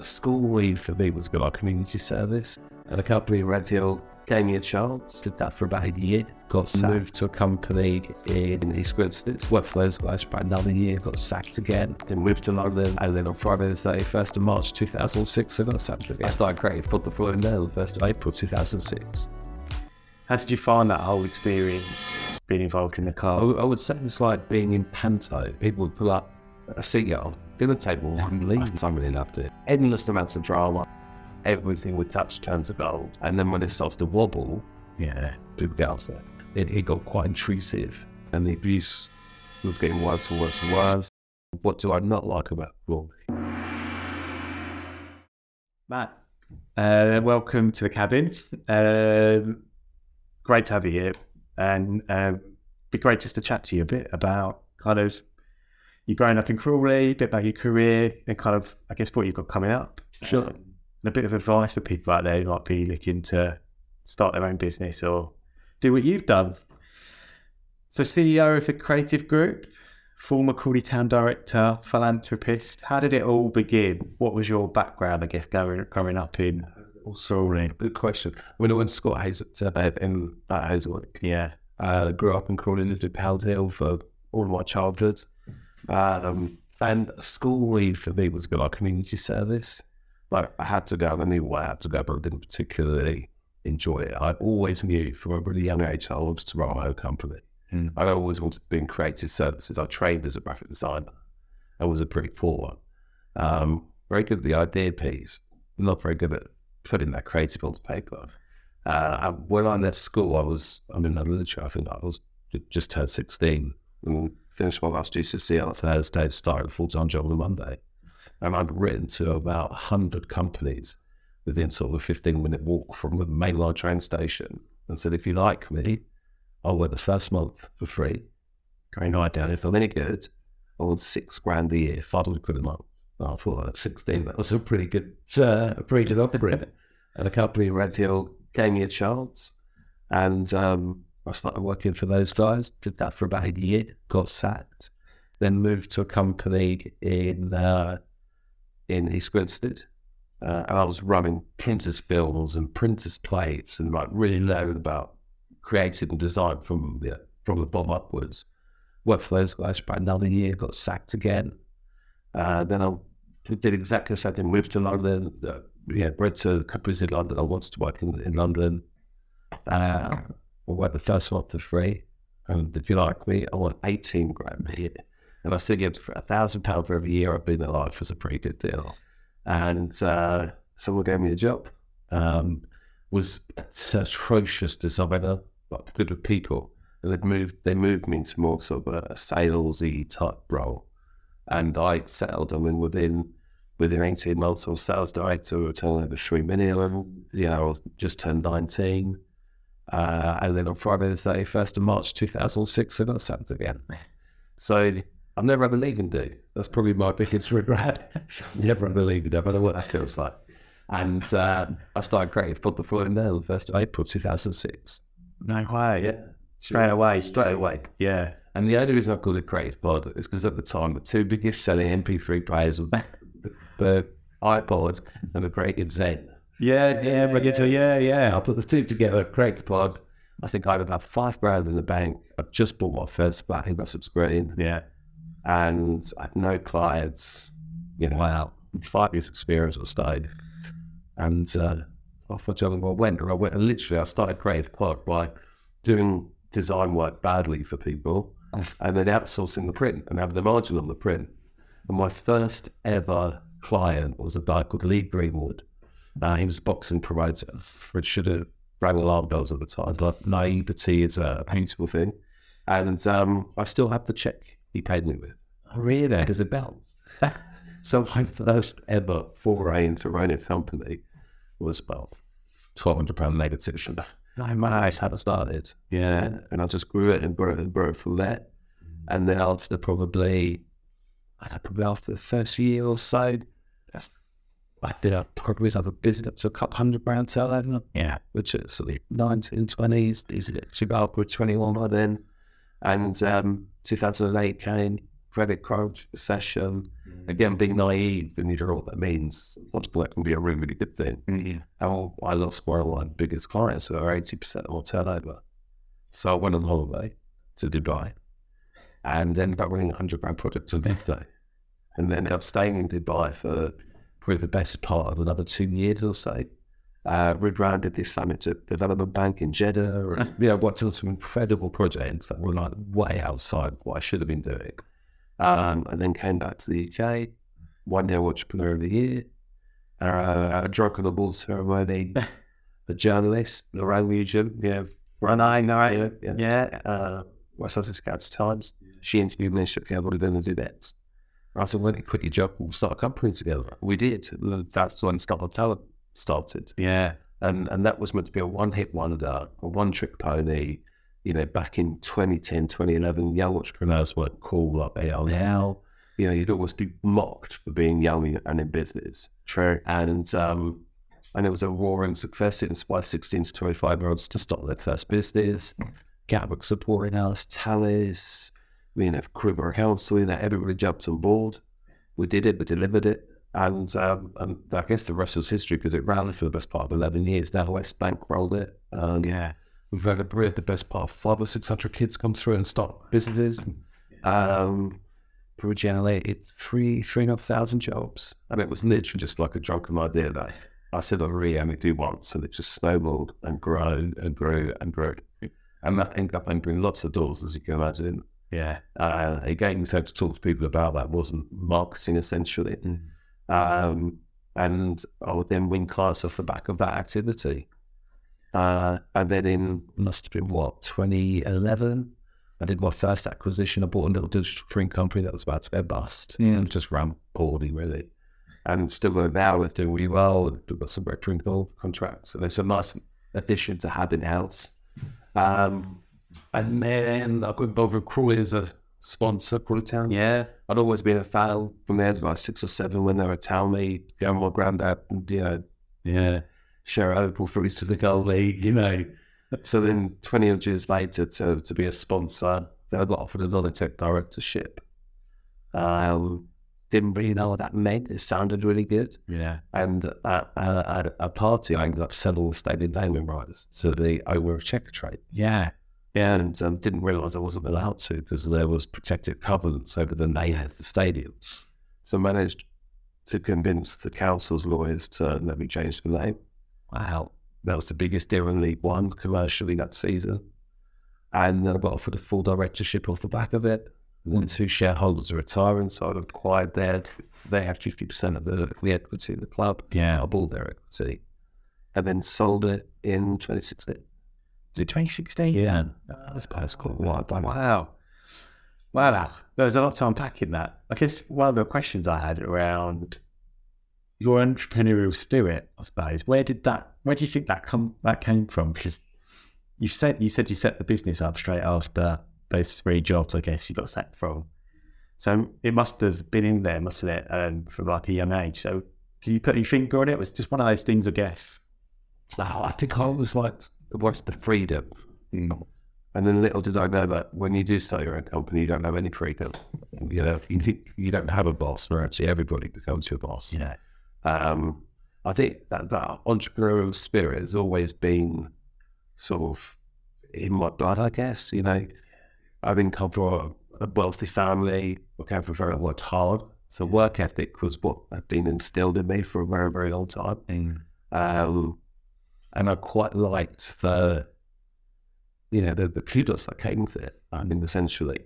school leave for me was like community service. And a company in Redfield gave me a chance, did that for about a year, got sacked, moved to a company in East Grinstead, worked for those guys for another year, got sacked again, then moved to London, and then on Friday the 31st of March 2006 I got sacked again. I started Creative Pod the following day on the 1st of April 2006. How did you find that whole experience, being involved in the car? I would say it's like being in Panto. People would pull up a seat at the dinner table and leave. I really loved it. Endless amounts of drama. Everything we touch turns to gold. And then when it starts to wobble, people get upset. It got quite intrusive. And the abuse was getting worse and worse and worse. What do I not like about Crawley? Matt, welcome to the cabin. Great to have you here. And be great just to chat to you a bit about kind of you growing up in Crawley, a bit about your career, and kind of, I guess, what you've got coming up. Sure. A bit of advice for people out there who might be looking to start their own business or do what you've done. So CEO of the Creative Group, former Crawley Town director, philanthropist. How did it all begin? What was your background, I guess, growing up in Crawley? Good question. When Scott Hayes in Hazelwood, grew up in Crawley, lived in Pound Hill for all of my childhood. And school leave for me was like community service. Like, I had to go, I knew why I had to go, but I didn't particularly enjoy it. I always knew from a really young age I wanted to run my own company. Mm. I always wanted to be in creative services. I trained as a graphic designer. I was a pretty poor one. Very good at the idea piece, not very good at putting that creative onto paper. When I left school, I was just turned 16 and finished my last GCSE on a Thursday, started a full-time job on a Monday. And I'd written to about 100 companies within sort of a 15-minute walk from the mainline train station and said, if you like me, I'll work the first month for free. Great idea. If I'm any good, I want £6,000 a year, £500 a month. And I thought at 16, that was a pretty good offering. And a company in Redfield gave me a chance. And I started working for those guys, did that for about a year, got sacked, then moved to a company in East Grinstead, and I was running printers' films and printers' plates and like really learning about creative and design from the bottom upwards. Worked for those guys for another year, got sacked again. Then I did exactly the same thing, moved to London, went to companies in London. I wanted to work in London. I worked the first month for free, and if you like me, I want £18,000 a year. And I figured for £1,000 for every year I've been alive was a pretty good deal. And someone gave me a job. Was an atrocious designer, but good with people. And they moved me into more sort of a salesy type role. And I excelled. I mean, within 18 months, I was sales director. We were turning over 3 million. I was just turned 19. And then on Friday the 31st of March 2006, I got sacked again. So I've never had a leaving do. That's probably my biggest regret. Never had a leaving do. I don't know what that feels like. And I started Creative Pod the following day on the 1st of April 2006. No way. Yeah. Straight away. Yeah. And the only reason I called it Creative Pod is because at the time the two biggest selling MP3 players was the iPod and the Creative Zen. I put the two together, Creative Pod. I think I had about £5,000 in the bank. I've just bought my first flat in Wrexham Green. Yeah. And I had no clients. Wow. 5 years experience at stage. And off my job and I went. And literally, I started Creative Pod by doing design work badly for people and then outsourcing the print and having the margin on the print. And my first ever client was a guy called Lee Greenwood. He was a boxing promoter, which should have rang alarm bells at the time. Like, naivety is a painful thing. And I still have the check he paid me with. Oh, really? Because it bounced. So my first ever foray into running a company was about £1,200 negative. My eyes hadn't started. Yeah. And I just grew it and grew it from that. And then after probably after the first year or so, I did a probably another business up to a couple £100,000 turnover. Yeah. Which is sort of 1920s. Is it actually about 21 by then? And 2008 came, credit crunch, recession, again, being naive and you don't know what that means. Sometimes that can be a really, really good thing. I lost one of my biggest clients who are 80% of my turnover. So I went on holiday to Dubai and ended up winning £100 product on that day. And then I'm staying in Dubai for probably the best part of another 2 years or so. Rebranded this family to Development Bank in Jeddah, and worked on some incredible projects that were like way outside what I should have been doing. And then came back to the UK, one year entrepreneur of the year, a drunk on the ball ceremony, a journalist, the Rand Museum, West Sussex Scouts Times. She interviewed me and said, okay, what are we going to do next? I said, why don't you quit your job and we'll start a company together? We did. That's when Scumble Talent started. And that was meant to be a one-hit wonder, a one-trick pony. You know, back in 2010, 2011, young entrepreneurs weren't cool like they are now. You know, you'd always be mocked for being young and in business. True. And it was a roaring success. It inspired 16 to 25-year-olds to start their first business. Gatwick supporting us, Talis, Crew Council, everybody jumped on board. We did it, we delivered it. And I guess the rest was history because it ran for the best part of 11 years. Now West Bank rolled it. We've had the best part of 500 or 600 kids come through and start businesses. We generated 3,500 jobs. And it was literally just like a drunken idea that I said I really only do once. And it just snowballed and grew and grew and grew. And that ended up opening lots of doors, as you can imagine. Again, we had to talk to people about that. It wasn't marketing, essentially. And I would then win clients off the back of that activity. And then in, must have been 2011, I did my first acquisition. I bought a little digital print company that was about to go bust. And just ran poorly, really. And still now it's doing really well. We've got some recurring gold contracts. And it's a nice addition to have in-house. And then I got involved with Crawley as a sponsor, Crawley Town. I'd always been a fan from the end of like 6 or 7 when they were telling me, my granddad, share Opal through to the goalie, So then 20 years later to be a sponsor, they were offered a non-exec directorship. Didn't really know what that meant. It sounded really good. And at a party, I ended up selling all the stadium naming rights to the owner of Checkatrade. And didn't realise I wasn't allowed to because there was protective covenants over the name of the stadium. So I managed to convince the council's lawyers to let me change the name. That was the biggest deal in League One commercially that season. And then I got offered a full directorship off the back of it. Then 2 shareholders are retiring, so I've acquired they have 50% of the equity in the club. I bought their equity. And then sold it in 2016. Is it 2016? That's quite a lot. Wow. There was a lot to unpack in that. I guess one of the questions I had around your entrepreneurial spirit, I suppose. Where do you think that came from? Because you said you set the business up straight after those 3 jobs. I guess you got sacked from. So it must have been in there, mustn't it? From like a young age. So can you put your finger on it? It was just one of those things, I guess. I think I was like, what's the freedom? And then little did I know that when you do start your own company, you don't have any freedom. You don't have a boss, or actually everybody becomes your boss. I think that entrepreneurial spirit has always been sort of in my blood, I guess. I've been come from a wealthy family. I came from very worked hard, so work ethic was what had been instilled in me for a very, very long time. And I quite liked the kudos that came with it. Essentially,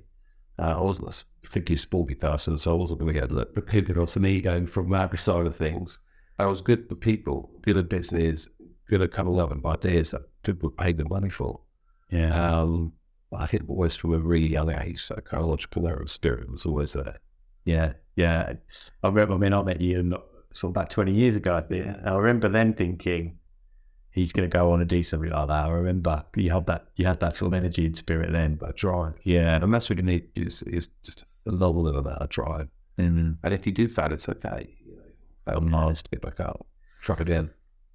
I wasn't a particularly sporty person, so I wasn't going to get the kudos and ego from that side of things. I was good for people, good at business, good at coming up with ideas that people paid the money for. I think always from a really young age, so kind of entrepreneurial spirit was always there. I remember I met you sort of about 20 years ago. I remember then thinking, he's going to go on and do something like that. I remember you had that sort of energy and spirit then. That drive. And that's what you need is just a level of that drive. And if you do fail, it's okay. Fail miles to get back up. Drop it in.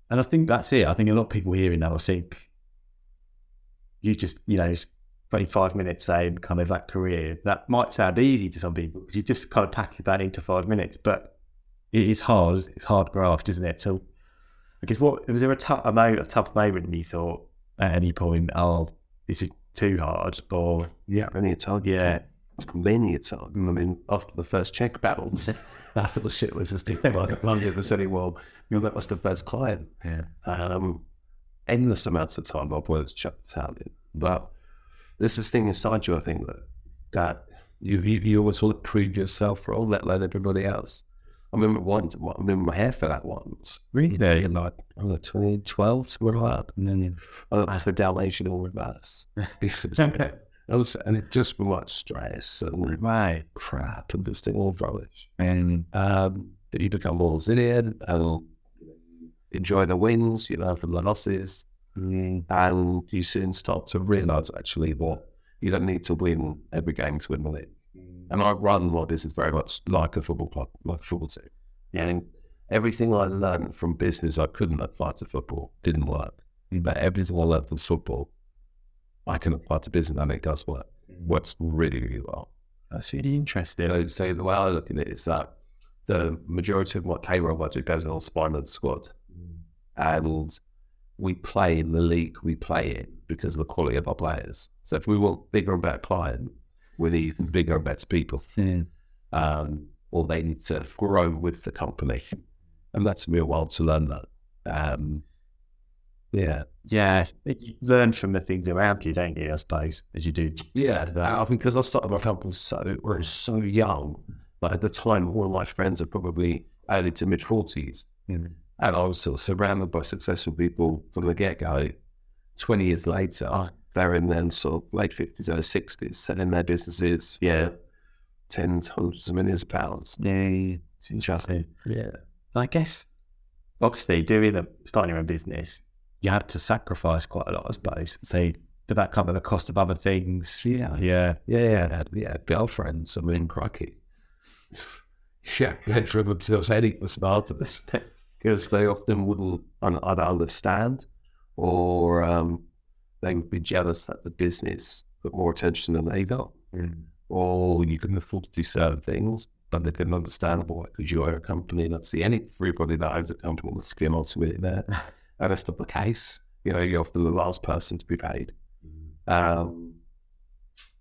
And I think that's it. I think a lot of people hearing that, I think you just, 25 minutes, say, and kind of that career. That might sound easy to some people because you just kind of pack that into 5 minutes, but it is hard. It's hard graft, isn't it? So I guess, what was there a tough moment you thought at any point, oh, this is too hard? Or yeah, many a time. I mean, after the first check battles, that little shit was just like Monday the city. Well, you know, that was the first client. Yeah. Endless amounts of time I've worked chucked out in. But there's this thing inside you, I think, that you always want to prove yourself for all that, let everybody else. I remember my hair fell out once. Really? In like 2012, something like that. And then I had a Dalmatian all reverse. And it just was much stress and crap and this thing, all rubbish. And you become more resilient and enjoy the wins, you learn from the losses. And you soon start to realise actually what you don't need to win every game to win the league. And I run my business very much like a football club, like a football team. Yeah. And everything I learned from business I couldn't apply to football, didn't work. But everything I learned from football, I can apply to business and it does work. Works really, really well. That's really interesting. So the way I look at it is that the majority of my payroll budget goes on spine and squad. And we play in the league we play in because of the quality of our players. So if we want bigger and better clients with even bigger and better people, or they need to grow with the company. And that's me a while to learn that. Yeah. You learn from the things around you, don't you, I suppose, as you do. Yeah, I think because I started my company so young, but at the time, all of my friends are probably early to mid-40s. Mm. And I was sort of surrounded by successful people from the get-go. 20 years later, they're in their sort of late 50s, early 60s, selling their businesses, tens, hundreds of millions of pounds. Yeah. It's interesting. Yeah. I guess, obviously, starting your own business, you had to sacrifice quite a lot, I suppose. So did that come at the cost of other things? Yeah. Girlfriends, I mean, crikey. Going through themselves headache for starters. Because they often wouldn't either understand or they would be jealous that the business put more attention than they got. Mm. Or you couldn't afford to do certain things, but they couldn't understand why, because you own a company and obviously everybody that owns a company that's going ultimately there. And that's not the case. You know, you're often the last person to be paid. Mm.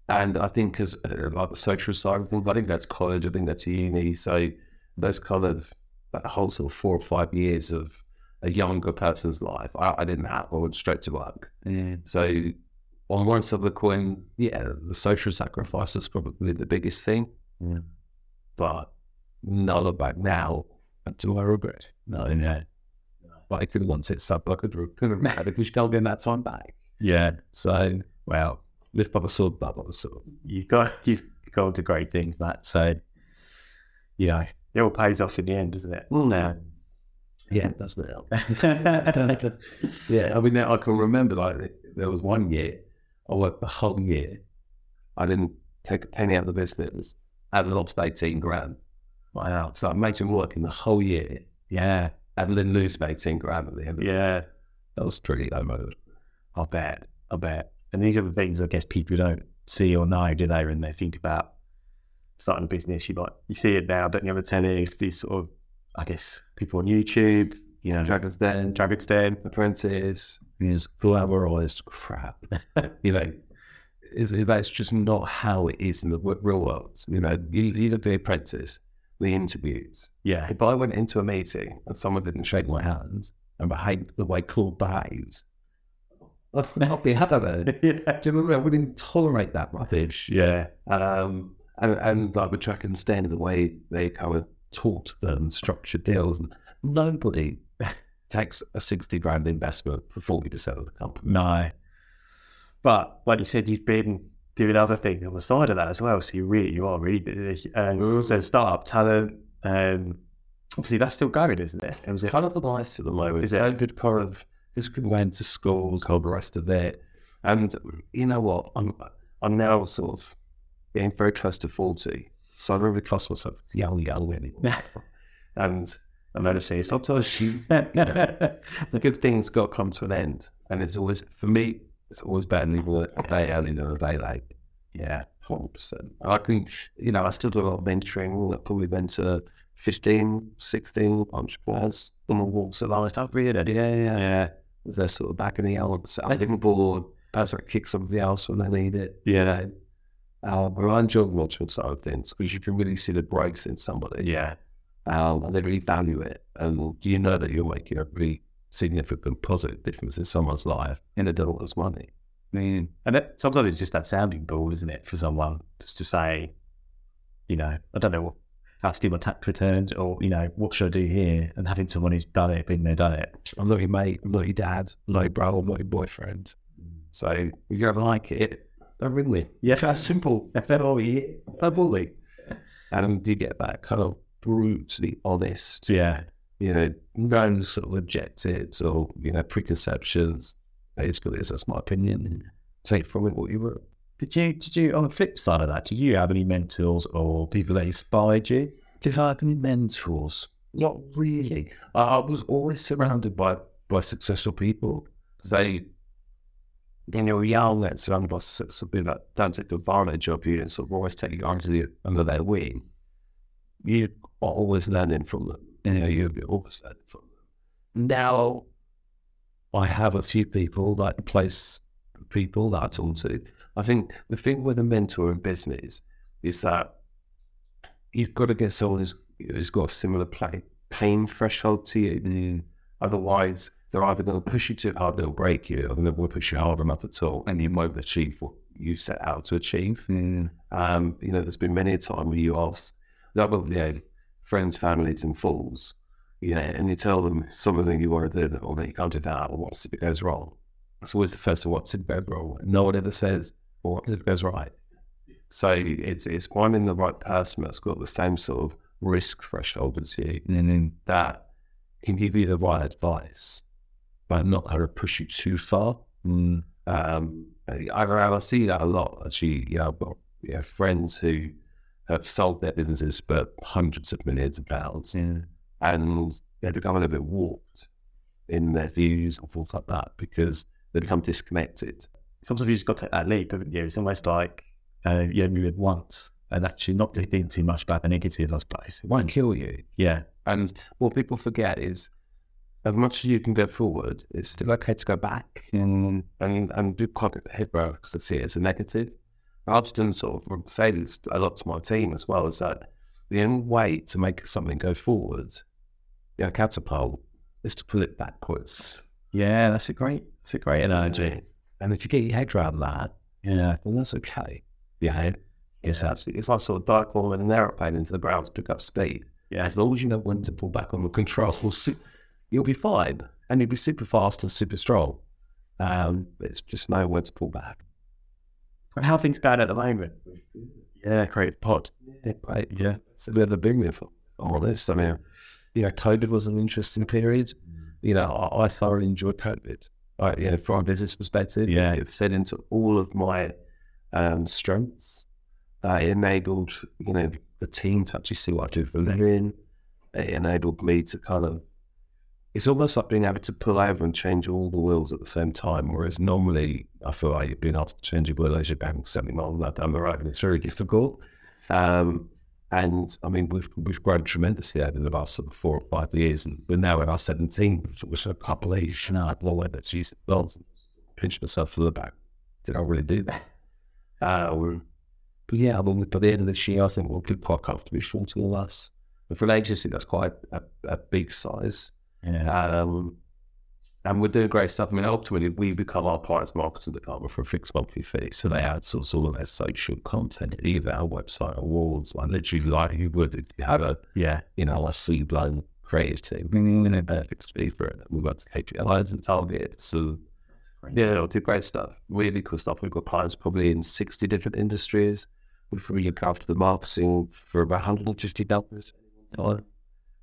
And I think as like the social side of things, I didn't go to college, I didn't go to uni, so those kind of that whole sort of 4 or 5 years of a younger person's life, I didn't have. I went straight to work. Yeah. So on one side of the coin, the social sacrifice is probably the biggest thing. Yeah. But no, look back now, do I regret? No. But I couldn't want it, so I couldn't regret it because you can't get that time back. Yeah. So, well, live by the sword, die by the sword. You've got a great thing, that. So, it all pays off in the end, doesn't it? Well, no. Yeah, that's not help. Yeah, I mean, I can remember, there was one year, I worked the whole year. I didn't take a penny out of the business. I had lost 18 grand. Wow. So I made him work in the whole year. Yeah. And then lose 18 grand at the end of it. Yeah. That was pretty low mode. I bet. And these are the things, I guess, people don't see or know, do they, when they think about starting a business. You see it now, don't you ever tell it? These sort of, I guess, people on YouTube, you know, Dragon's Den, Apprentice, is glamorized crap. You know, that's just not how it is in the real world. You know, you look at the Apprentice, the interviews. Yeah. If I went into a meeting and someone didn't shake my hand and behave the way Claude behaves, I'll be happy about it. Yeah. Do you remember? I wouldn't tolerate that rubbish. Yeah. And like with Dragon's Den, the way they kind of talk to them, structure deals, and nobody takes a 60 grand investment for 40% of the company. No. But like you said, you've been doing other things on the side of that as well. So you are really busy. And also Startup Talent, obviously that's still going, isn't it? It was kind of nice at the moment. Is it a good kind of, it's good going to school, all the rest of it. And you know what? I'm now sort of being very close to 40. So I remember class myself as young anymore. And I'm going to say, sometimes the good things got to come to an end. And it's always, for me, It's always better than even a day early than a day late. Yeah, 100%. I think, you know, I still do a lot of mentoring. I probably mentor 15, 16 bunch of players on the walks of life. I've really did. Yeah. They're sort of back in the elements. I'm even bored. Person that kicks somebody else when they need it. Yeah. But I enjoy the watching side of things because you can really see the breaks in somebody. Yeah. And they really value it. And you know that you're making a really significant positive difference in someone's life in a dollar's money. And it, sometimes it's just that sounding board, isn't it, for someone just to say, you know, I don't know what, how to do my tax returns, or, you know, what should I do here? And having someone who's done it, been there, done it. I'm not your mate, I'm not your dad, I'm not your brother, I'm not your boyfriend. So if you ever like it, don't ring me. Yeah, that's simple. Don't bully. And you get that kind of brutally honest, yeah, you know, no sort of objectives or, you know, preconceptions. Basically, that's my opinion. Take from it what you will. Did you, on the flip side of that, do you have any mentors or people that inspired you? Did I have any mentors? Not really. I was always surrounded by successful people. They, when you're young and surrounded by successful people that don't take advantage of you and sort of always take you under their wing, you are always learning from them. You know, you're always learning from them. Now, I have a few people, like place people that I talk to. I think the thing with a mentor in business is that you've got to get someone who's got a similar pain threshold to you. Mm. Otherwise, they're either going to push you too hard, they'll break you, or they're going to push you hard enough at all, and you won't achieve what you set out to achieve. Mm. You know, there's been many a time where you ask, friends, families, and fools. Yeah, and you tell them something you want to do, or that you can't do that, or what if it goes wrong? It's always the first of what's it goes wrong. No one ever says, or what if it goes right? So it's finding the right person that's got the same sort of risk threshold as you, and then that can give you the right advice, but not how to push you too far. Mm. I see that a lot, actually. Yeah, I've got friends who have sold their businesses for hundreds of millions of pounds. Yeah. And they become a little bit warped in their views and thoughts like that because they become disconnected. Sometimes you just got to take that leap, haven't you? It's almost like you only live once, and actually not to think too much about the negative, I suppose. It won't kill you. Yeah. And what people forget is, as much as you can go forward, it's still okay to go back and do quite a hit row because I see it as a negative. I've done sort of say this a lot to my team as well, is that the only way to make something go forward, catapult, is to pull it backwards. Yeah, that's a great analogy. And if you get your head around that, then that's okay. Yeah, absolutely. It's like sort of dark woman and an aeroplane into the ground to pick up speed. Yeah, as long as you know when to pull back on the controls, you'll be fine, and you'll be super fast and super strong. It's just knowing when to pull back. And how are things going at the moment? Yeah, Creative Pod. Yeah, right. Yeah, it's a bit of a big move for all this. I mean, COVID was an interesting period. You know, I thoroughly enjoyed COVID. From a business perspective, it fed into all of my strengths. It enabled, the team to actually see what I do for a living. It enabled me to kind of, it's almost like being able to pull over and change all the wheels at the same time, whereas normally I feel like you've been asked to change your wheel as you're going 70 miles an hour down the road, and it's very difficult. And I mean, we've grown tremendously over the last sort of 4 or 5 years, and we're now in our 17th, which I can't believe. I blow it, but geez, I pinched myself for the back. Did I really do that? By the end of this year, I think we'll be quite comfortably 40 of us. But for an agency, that's quite a big size. Yeah. And we're doing great stuff. I mean, ultimately, we become our client's marketing department for a fixed monthly fee. So they outsource all of their social content, either our website or walls, like you would if you had a sea-blown creative team. They're perfect speed for it. We've got KPIs and targets. So, it'll do great stuff. Really cool stuff. We've got clients probably in 60 different industries. We've really looked after the marketing for about $150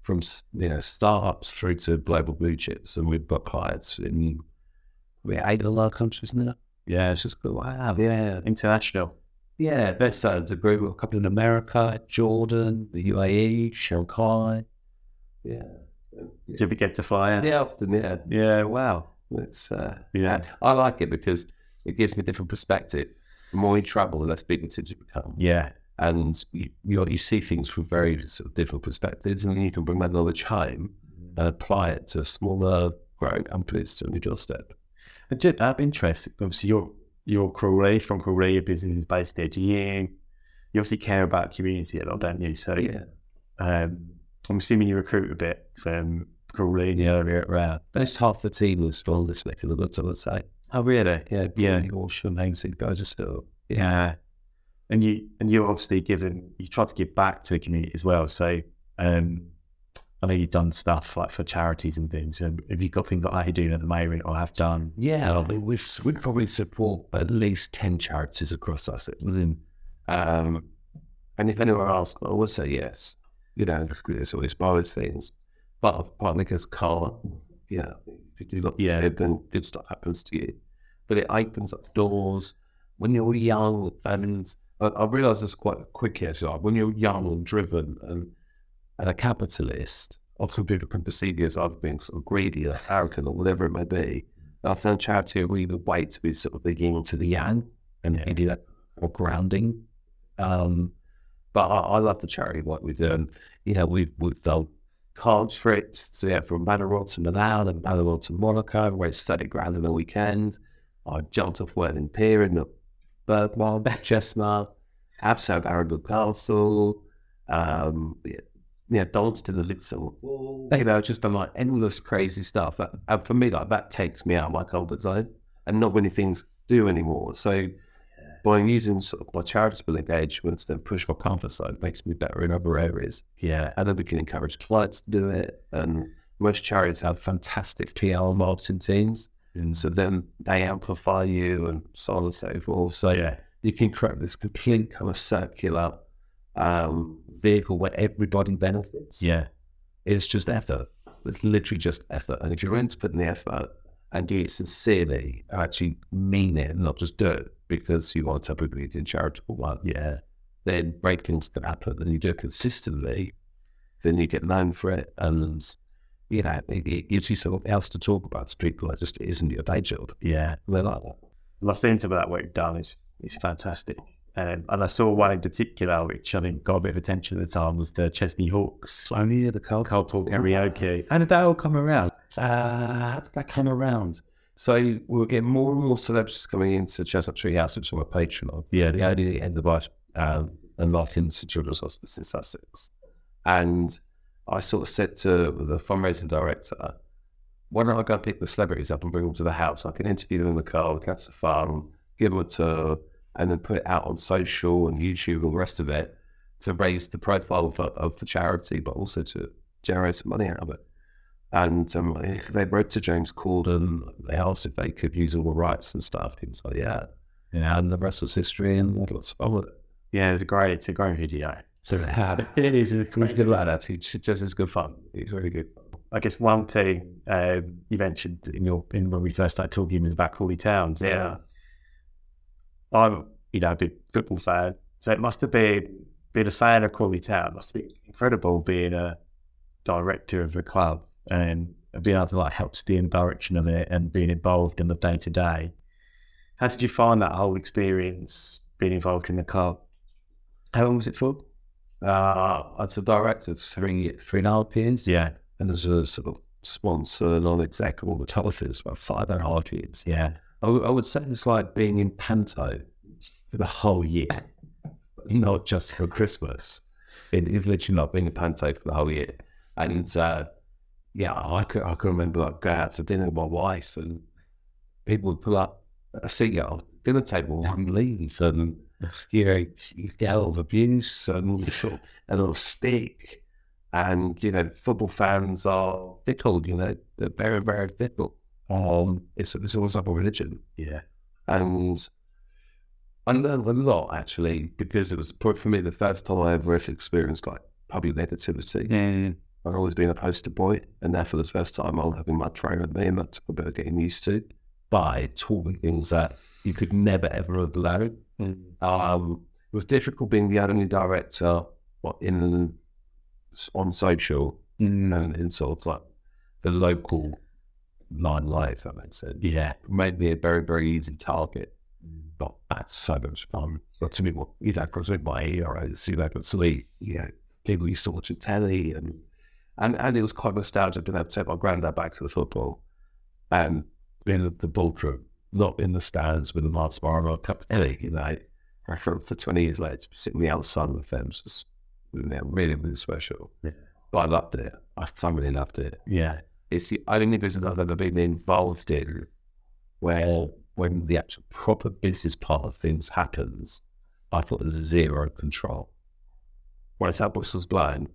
from startups through to global blue chips, and we've got clients in 8 of our countries now. Yeah, it's just cool. Wow. Yeah, international. Yeah, best sides of the group. We've got a couple in America, Jordan, the UAE, Shanghai. Yeah. Did you forget to fly out? Yeah, often. Yeah. Yeah. Wow. It's I like it because it gives me a different perspective. The more you travel, the less bigoted you become. Yeah. And you see things from very sort of different perspectives, and then you can bring that knowledge home and apply it to smaller growing companies on your doorstep. And just out of interest, obviously your Crawley, from Crawley, your business is based there. You obviously care about community a lot, don't you? So yeah. I'm assuming you recruit a bit from Crawley in the area around. Most half the team was from this neck of the woods, I would say. Oh really? Yeah, yeah. Horsham, Hameseed, Battersea. Yeah. And you're obviously you try to give back to the community as well. So I know you've done stuff like for charities and things. Have you got things like that you're doing at the moment or have done? Yeah, I mean, we probably support at least 10 charities across Sussex. And if anyone asks, I would say yes. You know, it's always various things. But partly because Carl, you know, if you do lots of it, then good stuff happens to you. But it opens up doors when you're young, and I realise this quite quick here. So when you're young and driven and a capitalist, often people can perceive you as either being sort of greedy or arrogant or whatever it may be. And I found charity a really good way to be sort of the yin to the yang and you do that or grounding. But I love the charity work we've done. You know, we've done card trips from Monaco to Milan and Monaco to Monaco, where it's 30 grand in a weekend. I jumped off Wellington Pier in the Birdwell, Chestnut, Absab Arundel Castle, danced in the Litzel Wall. You know, just done like endless crazy stuff. And for me, like that takes me out of my comfort zone, and not many things do anymore. So by using sort of my charitable engagements, then push my comfort zone, makes me better in other areas. Yeah. And then we can encourage clients to do it. And most charities have fantastic PR and marketing teams. And so then they amplify you and so on and so forth. So you can create this complete kind of circular vehicle where everybody benefits. Yeah. It's just effort. It's literally just effort. And if you're into putting the effort and do it sincerely, actually mean it and not just do it because you want to be doing charitable work, then great things can happen. And you do it consistently, then you get known for it, and you know, it gives you something else to talk about to people that just isn't your day job. Yeah. They're like that. And I've seen some of that work done. It's fantastic. And I saw one in particular, which I think got a bit of attention at the time, was the Chesney Hawks. Oh, yeah, the Cold Talk karaoke. How did that all come around? How did that come around? So we were getting more and more celebrities coming into Chesney Treehouse, which I'm a patron of. Yeah, the only end of life and life into children's hospice in Sussex. And I sort of said to the fundraising director, why don't I go pick the celebrities up and bring them to the house? I can interview them in the car, we can have some fun, give them a tour, and then put it out on social and YouTube and all the rest of it to raise the profile of the charity, but also to generate some money out of it. And they wrote to James Corden, they asked if they could use all the rights and stuff. He was like, yeah. And the rest was history, and I got some of it. Yeah, it's a great video. So it is a great attitude. It's just as good fun. It's really good. I guess one thing you mentioned in when we first started talking was about Crawley Town. Yeah, I'm a big football fan, so it must have been a fan of Crawley Town. It must be incredible being a director of a club and being able to like help steer the direction of it and being involved in the day to day. How did you find that whole experience being involved in the club? How long was it for? As a director, three and a half years. Yeah. And as a sort of sponsor, non-exec, all the television, about 5.5 years. Yeah. I would say it's like being in Panto for the whole year, not just for Christmas. It's literally not being in Panto for the whole year. And I can remember like going out to dinner with my wife, and people would pull up a seat at the dinner table and leave, and you get all the abuse and a little stick, and football fans are fickle. They're very, very fickle. It's always like a religion. Yeah, and I learned a lot actually, because it was probably for me the first time I ever experienced like public negativity. Yeah. I've always been a poster boy, and now for the first time I'll have my tray with me, and that's a bit of getting used to. But it taught me things that you could never ever have learned. It was difficult being the only director on social and in sort of like the local limelight, if that makes sense. Yeah. Made me a very, very easy target. But that's so much fun. But to me, well, you know, because with my heroes, you know, but to me, you know, people used to watch the telly and it was quite nostalgic to have to take my granddad back to the football and in the ballroom, not in the stands with a large bar or a cup of tea, you know. I for 20 years later, sitting outside of the fence was, you know, really, really special. Yeah. But I loved it. I thoroughly loved it. Yeah. It's the only business I've ever been involved in where when the actual proper business part of things happens, I thought there's zero control. When I said whistle's blown,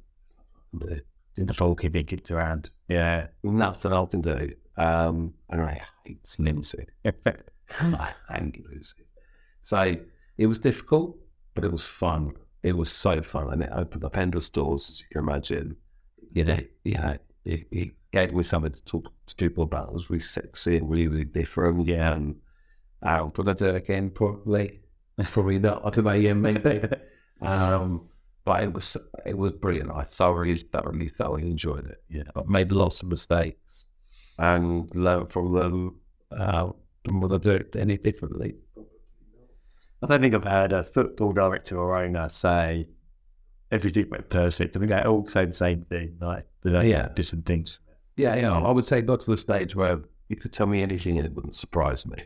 the control can be kicked around. Yeah. Nothing I can do. And I hate losing. I hate losing. So it was difficult, but it was fun. It was so fun. And it opened up endless doors, as you can imagine. Yeah. It gave me something to talk to people about. It was really sexy and really, really different. Yeah. And I'll put that there again, probably not. I could make it maybe. But it was brilliant. I thoroughly enjoyed it. Yeah. I made lots of mistakes and learned from them. And would I do it any differently? I don't think I've heard a football director or owner say everything went perfect. I mean, they all say the same thing, like different things. Yeah. I would say got to the stage where you could tell me anything and it wouldn't surprise me.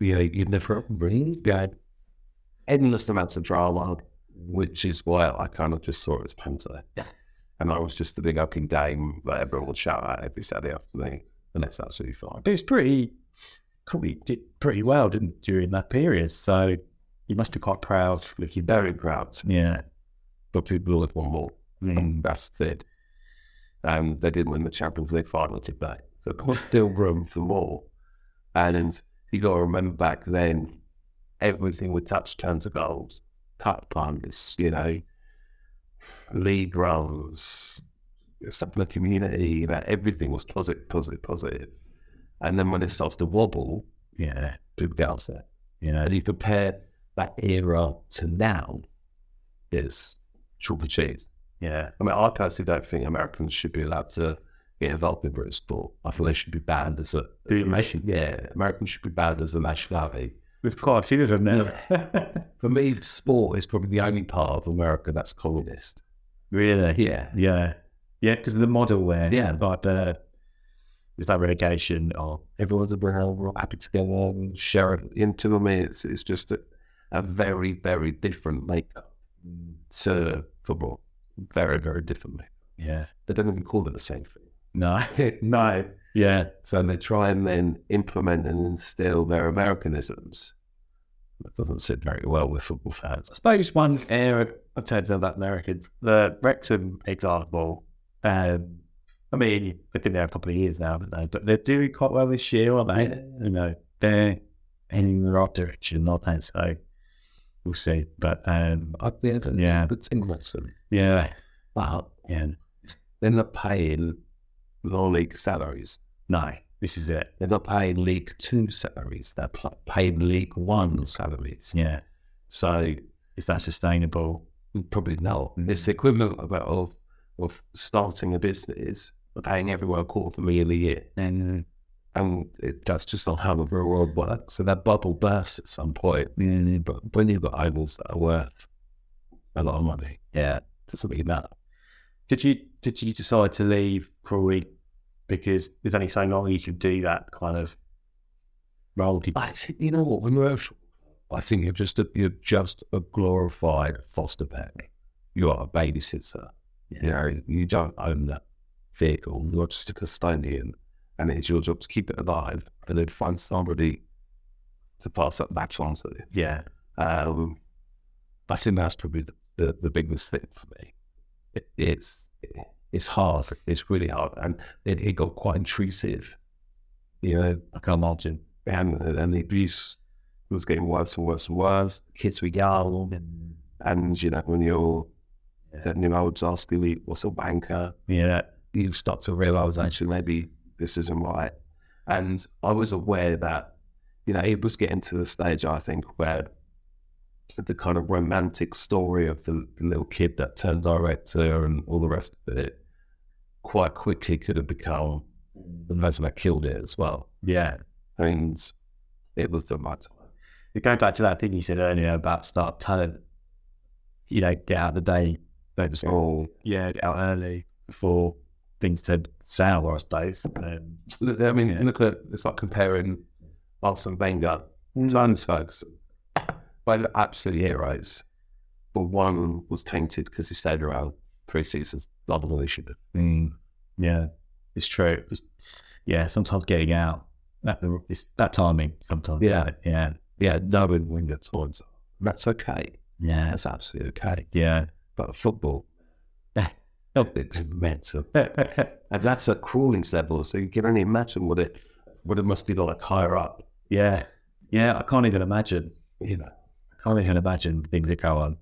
You know, you'd never really had endless amounts of drama, which is why I kind of just saw it as Panto. And I was just the big open game that everyone would shout at every Saturday afternoon, and that's absolutely fine. But it's probably did pretty well, didn't it, during that period? So you must be quite proud. Look, you're very proud. Yeah. But people live one more. Mm. That's it. They didn't win the Champions League final, did they? So there was still room for more. And you got to remember back then, everything we touched turned to gold. Cut punts, you know, league runs, stuff in the community, you know, everything was positive. And then when it starts to wobble, people get upset. Yeah. And you compare that era to now, is chalk and cheese. Yeah. I mean, I personally don't think Americans should be allowed to get involved in British sport. I feel they should be banned as a nation. Yeah, Americans should be banned as a nationality. With quite a few of them now. For me, sport is probably the only part of America that's communist. Really? Yeah. Yeah. Yeah, because of the model there. Yeah. But there's that relegation of everyone's a brother, we're happy to go on, share it into them. It's just a very, very different makeup to football. Very, very differently. Yeah. They don't even call it the same thing. No. Yeah. So they try and then implement and instill their Americanisms. That doesn't sit very well with football fans. I suppose one era in terms of that Americans, the Wrexham example, I mean, they've been there a couple of years now, haven't they? But they're doing quite well this year, aren't they? Yeah. You know, they're heading in the right direction, not that, so we'll see. But it's awesome. Yeah. But they're not paying non-league salaries. No, this is it. They're not paying League 2 salaries. They're paying League 1 salaries. Yeah. So is that sustainable? Probably not. Mm-hmm. It's the equivalent of starting a business, paying everyone a £250,000 a year. Mm-hmm. And that's just not how the real world works. So that bubble bursts at some point. Mm-hmm. But when you've got idols that are worth a lot of money, that's something about it. Did you decide to leave Crawley because there's only so long you could do that kind of role? I think, you know what, I think you're just a glorified foster parent. You are a babysitter. Yeah. You know, you don't own that vehicle. You're just a custodian, and it's your job to keep it alive and then find somebody to pass that baton on to. Yeah. I think that's probably the biggest thing for me. It's hard. It's really hard, and it got quite intrusive. You know, I can't imagine. And the abuse was getting worse and worse and worse. The kids were young, and you know, when you're that new old's asking me what's a wanker, you start to realise actually maybe this isn't right. And I was aware that, you know, it was getting to the stage, I think, where the kind of romantic story of the little kid that turned director and all the rest of it quite quickly could have become the person that killed it as well. Yeah. I mean, it was the matter. Going back to that thing you said earlier about start talent, you know, get out of the day, don't just all get out early before things to sour, I suppose. I mean, look at it's like comparing Arsene Wenger to Hans folks. Both absolute heroes, but one was tainted because he stayed around 3 seasons. The other one he should have. Yeah, it's true. Yeah, sometimes getting out it's that timing. Sometimes, yeah, no one win at times. That's okay. Yeah, that's absolutely okay. Yeah, but football, it's mental, and that's at Crawley's level. So you can only imagine what it must be like higher up. Yeah, yeah, I can't even imagine. You know, I can't even imagine things that go on.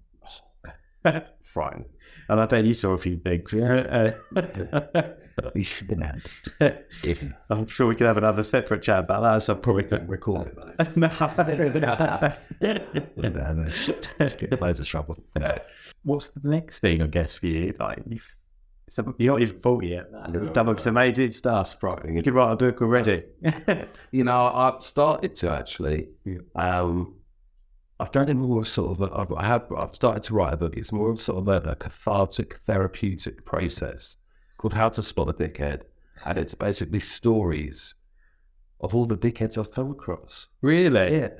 Frightening, and I bet you saw a few things. I'm sure we could have another separate chat about that, so I probably couldn't recall it. No. Loads of trouble. What's the next thing, I guess, for you? Like, you're not even 40 yet. You've done some amazing stuff, probably. You could write a book already. You know, I've started to, actually. I've done it more sort of, I've started to write a book. It's more of sort of a cathartic, therapeutic process. Called How to Spot a Dickhead, and it's basically stories of all the dickheads I've come across. Really? Yeah.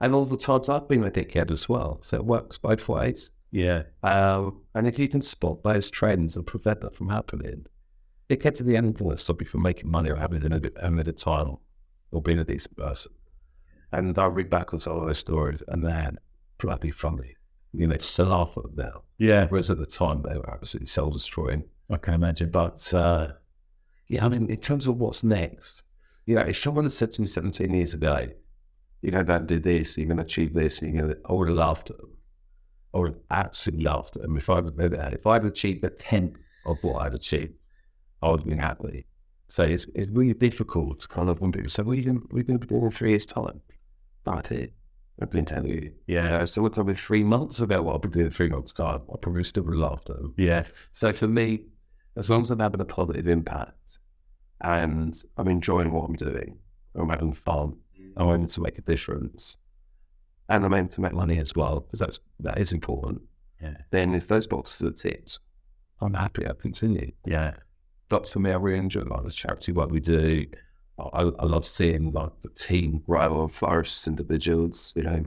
And all the times I've been a dickhead as well, so it works both ways. Yeah. And if you can spot those trends and prevent that from happening, dickheads are the end of stop you from making money or having a title or being a decent person. And I'll read back on some of those stories, and then bloody funny. You know, to laugh at them now. Yeah. Whereas at the time, they were absolutely self-destroying. I can imagine. But, yeah, I mean, in terms of what's next, you know, if someone had said to me 17 years ago, you're going to do this, you're going to achieve this, you're going to, I would have laughed at them. I would have absolutely laughed at them. If I'd achieved a tenth of what I'd achieved, I would have been happy. So it's really difficult to kind of when people say, well, we're going to be doing in 3 years' time. That's it. I've been telling you. Yeah. You know, so what I've been 3 months ago, what I've been doing 3 months' time, I probably still would have laughed at them. Yeah. So for me, as long as I'm having a positive impact and I'm enjoying what I'm doing, I'm having fun, I'm aiming to make a difference, and I'm aiming to make money as well, because that is important. Yeah. Then if those boxes are ticked, I'm happy I'll continue. Yeah. But for me, I really enjoy like the charity work we do. I love seeing like the team grow and flourish as individuals. You know,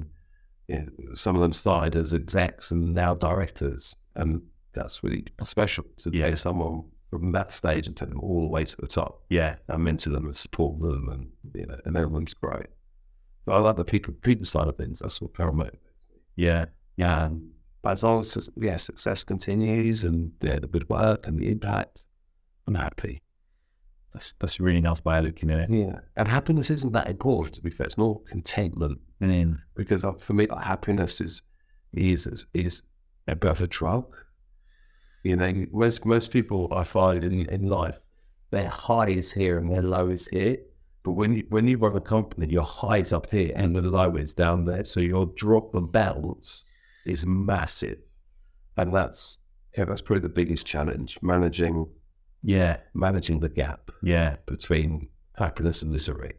some of them started as execs and now directors, and that's really special to take someone from that stage and take them all the way to the top. Yeah, and mentor them and support them, and you know, and everyone's great. So I like the people side of things. That's what paramount is. Yeah, yeah. But as long as success continues and the good work and the impact, I'm happy. That's a really nice way of looking at it. Yeah. And happiness isn't that important, to be fair. It's more contentment. Mm. Because for me, like, happiness is a bit of a drug. You know, most people I find in life, their high is here and their low is here. But when you run a company, your high is up here and the low is down there. So your drop and bounce is massive. And that's probably the biggest challenge, managing the gap between happiness and misery.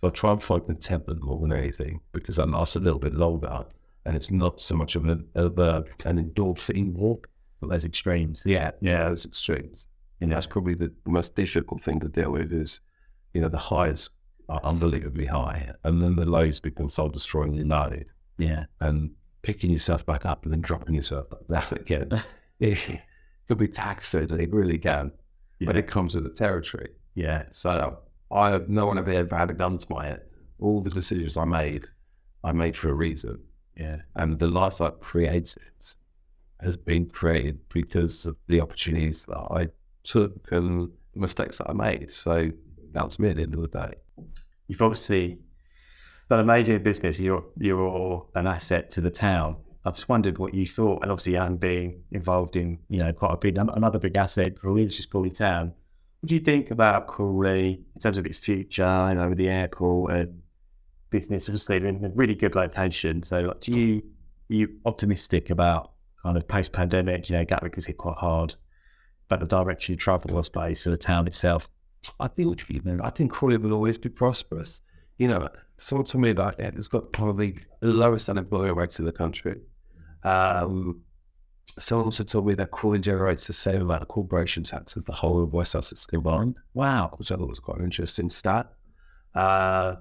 So I try and find contentment more than anything, because that lasts a little bit longer, and it's not so much of an endorphin walk. But there's extremes. Yeah, there's extremes. And that's probably the most difficult thing to deal with is, you know, the highs are unbelievably high, and then the lows become soul-destroyingly low. Yeah. And picking yourself back up and then dropping yourself back down again. It could be taxing, it really can. Yeah. But it comes with the territory. Yeah. So I have no one ever had a gun to my head. All the decisions I made for a reason. Yeah. And the life I created has been created because of the opportunities that I took and the mistakes that I made. So that was me at the end of the day. You've obviously done amazing business. You're an asset to the town. I just wondered what you thought, and obviously Anne being involved in, you know, quite a big, another big asset for Leadership Crawley Town. What do you think about Crawley in terms of its future, you know, with the airport and business, obviously in a really good location? So like, are you optimistic about kind of post-pandemic, you know, Gatwick was hit quite hard, but the direction of travel, I suppose, for the town itself I think Crawley will always be prosperous. You know, someone told me about that. It's got probably the lowest unemployment rates in the country. Someone also told me that Crawley generates the same amount of corporation tax as the whole of West Sussex combined. Wow. Which I thought was quite an interesting stat. I'd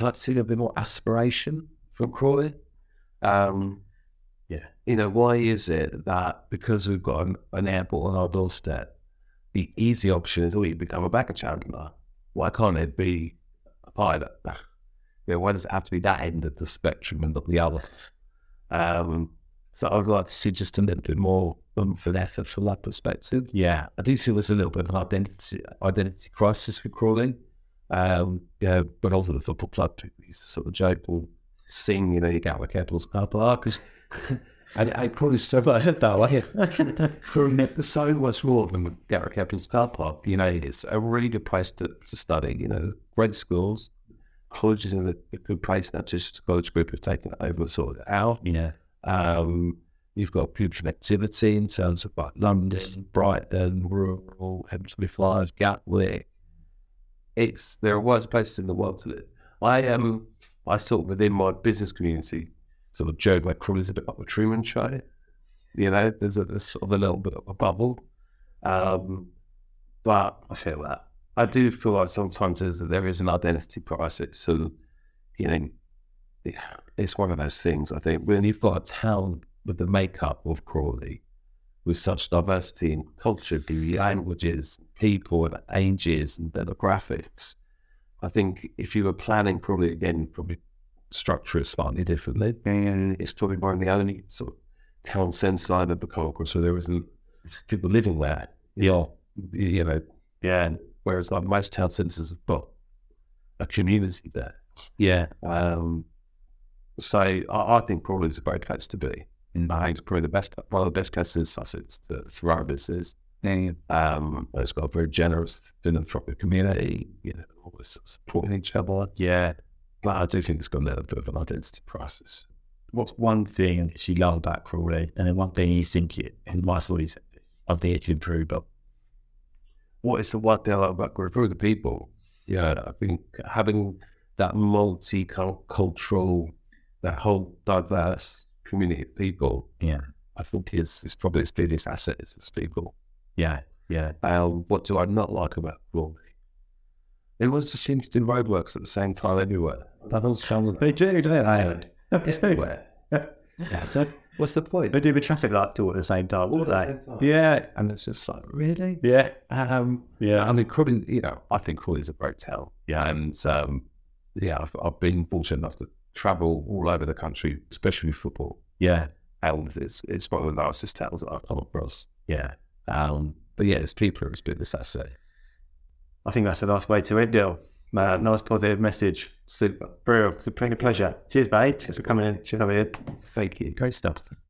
like to see a bit more aspiration from Crawley. You know, why is it that because we've got an airport on our doorstep, the easy option is, you become a backer champion? Why can't it be a pilot? You know, why does it have to be that end of the spectrum and not the other? So I'd like to see just a little bit more oomph and effort from that perspective. Yeah, I do see there's a little bit of an identity crisis with Crawley, but also the football club. He's sort of joke or sing, you know, you Gatwick Airport's car park. I probably still heard that one. There's so much more than Gatwick Airport's car park. You know, it's a really good place to study. You know, great schools, colleges in a good place. Not just a college group have taken it over, sorted it out. Yeah. You've got good connectivity in terms of like London, Brighton, rural, Hemsley Flyers, Gatwick. There are worse places in the world to live. I sort of within my business community sort of joke like Crawley's a bit like a Truman Show. You know, there's sort of a little bit of a bubble. But I feel that. I do feel like sometimes there is an identity crisis. So, you know, it's one of those things, I think, when you've got a town with the makeup of Crawley, with such diversity in culture, languages, people, and ages, and demographics. I think if you were planning Crawley again, you'd probably structure it slightly differently. And it's probably one of the only sort of town centre I've ever come across, so there isn't people living there. Yeah. You know, yeah. Whereas like most town centres have got a community there. Yeah. So I think Crawley is a great place to be. Mm. I think it's probably one of the best places in Sussex to run a business. Mm. It's got a very generous philanthropic community, you know, always sort of supporting each other. Yeah. But I do think it's got a little bit of an identity crisis. What's one thing that you love about Crawley, and then one thing you think I'd like to improve on? What is the one thing I love about Crawley? Probably the people. Yeah, I think having that multicultural, that whole diverse community of people, yeah, I think is probably its biggest asset is its people. Yeah, yeah. What do I not like about Crawley? It was just seems to do roadworks at the same time everywhere. That was fun. They do, don't they? It's everywhere. Yeah. So what's the point? They do the traffic lights all at the same time, won't they? Yeah. And it's just like, really? Yeah. I mean, Crawley, you know, I think Crawley's a great town. Yeah. And I've been fortunate enough to travel all over the country, especially with football. Yeah. And it's one of the nicest towns that I've come across. Yeah. But yeah, it's people who are bit this essay. I think that's a nice way to end it. Man, nice positive message. Super. Brilliant. It's been a pleasure. Cheers, mate. Cheers for coming in. Thank you. Great stuff.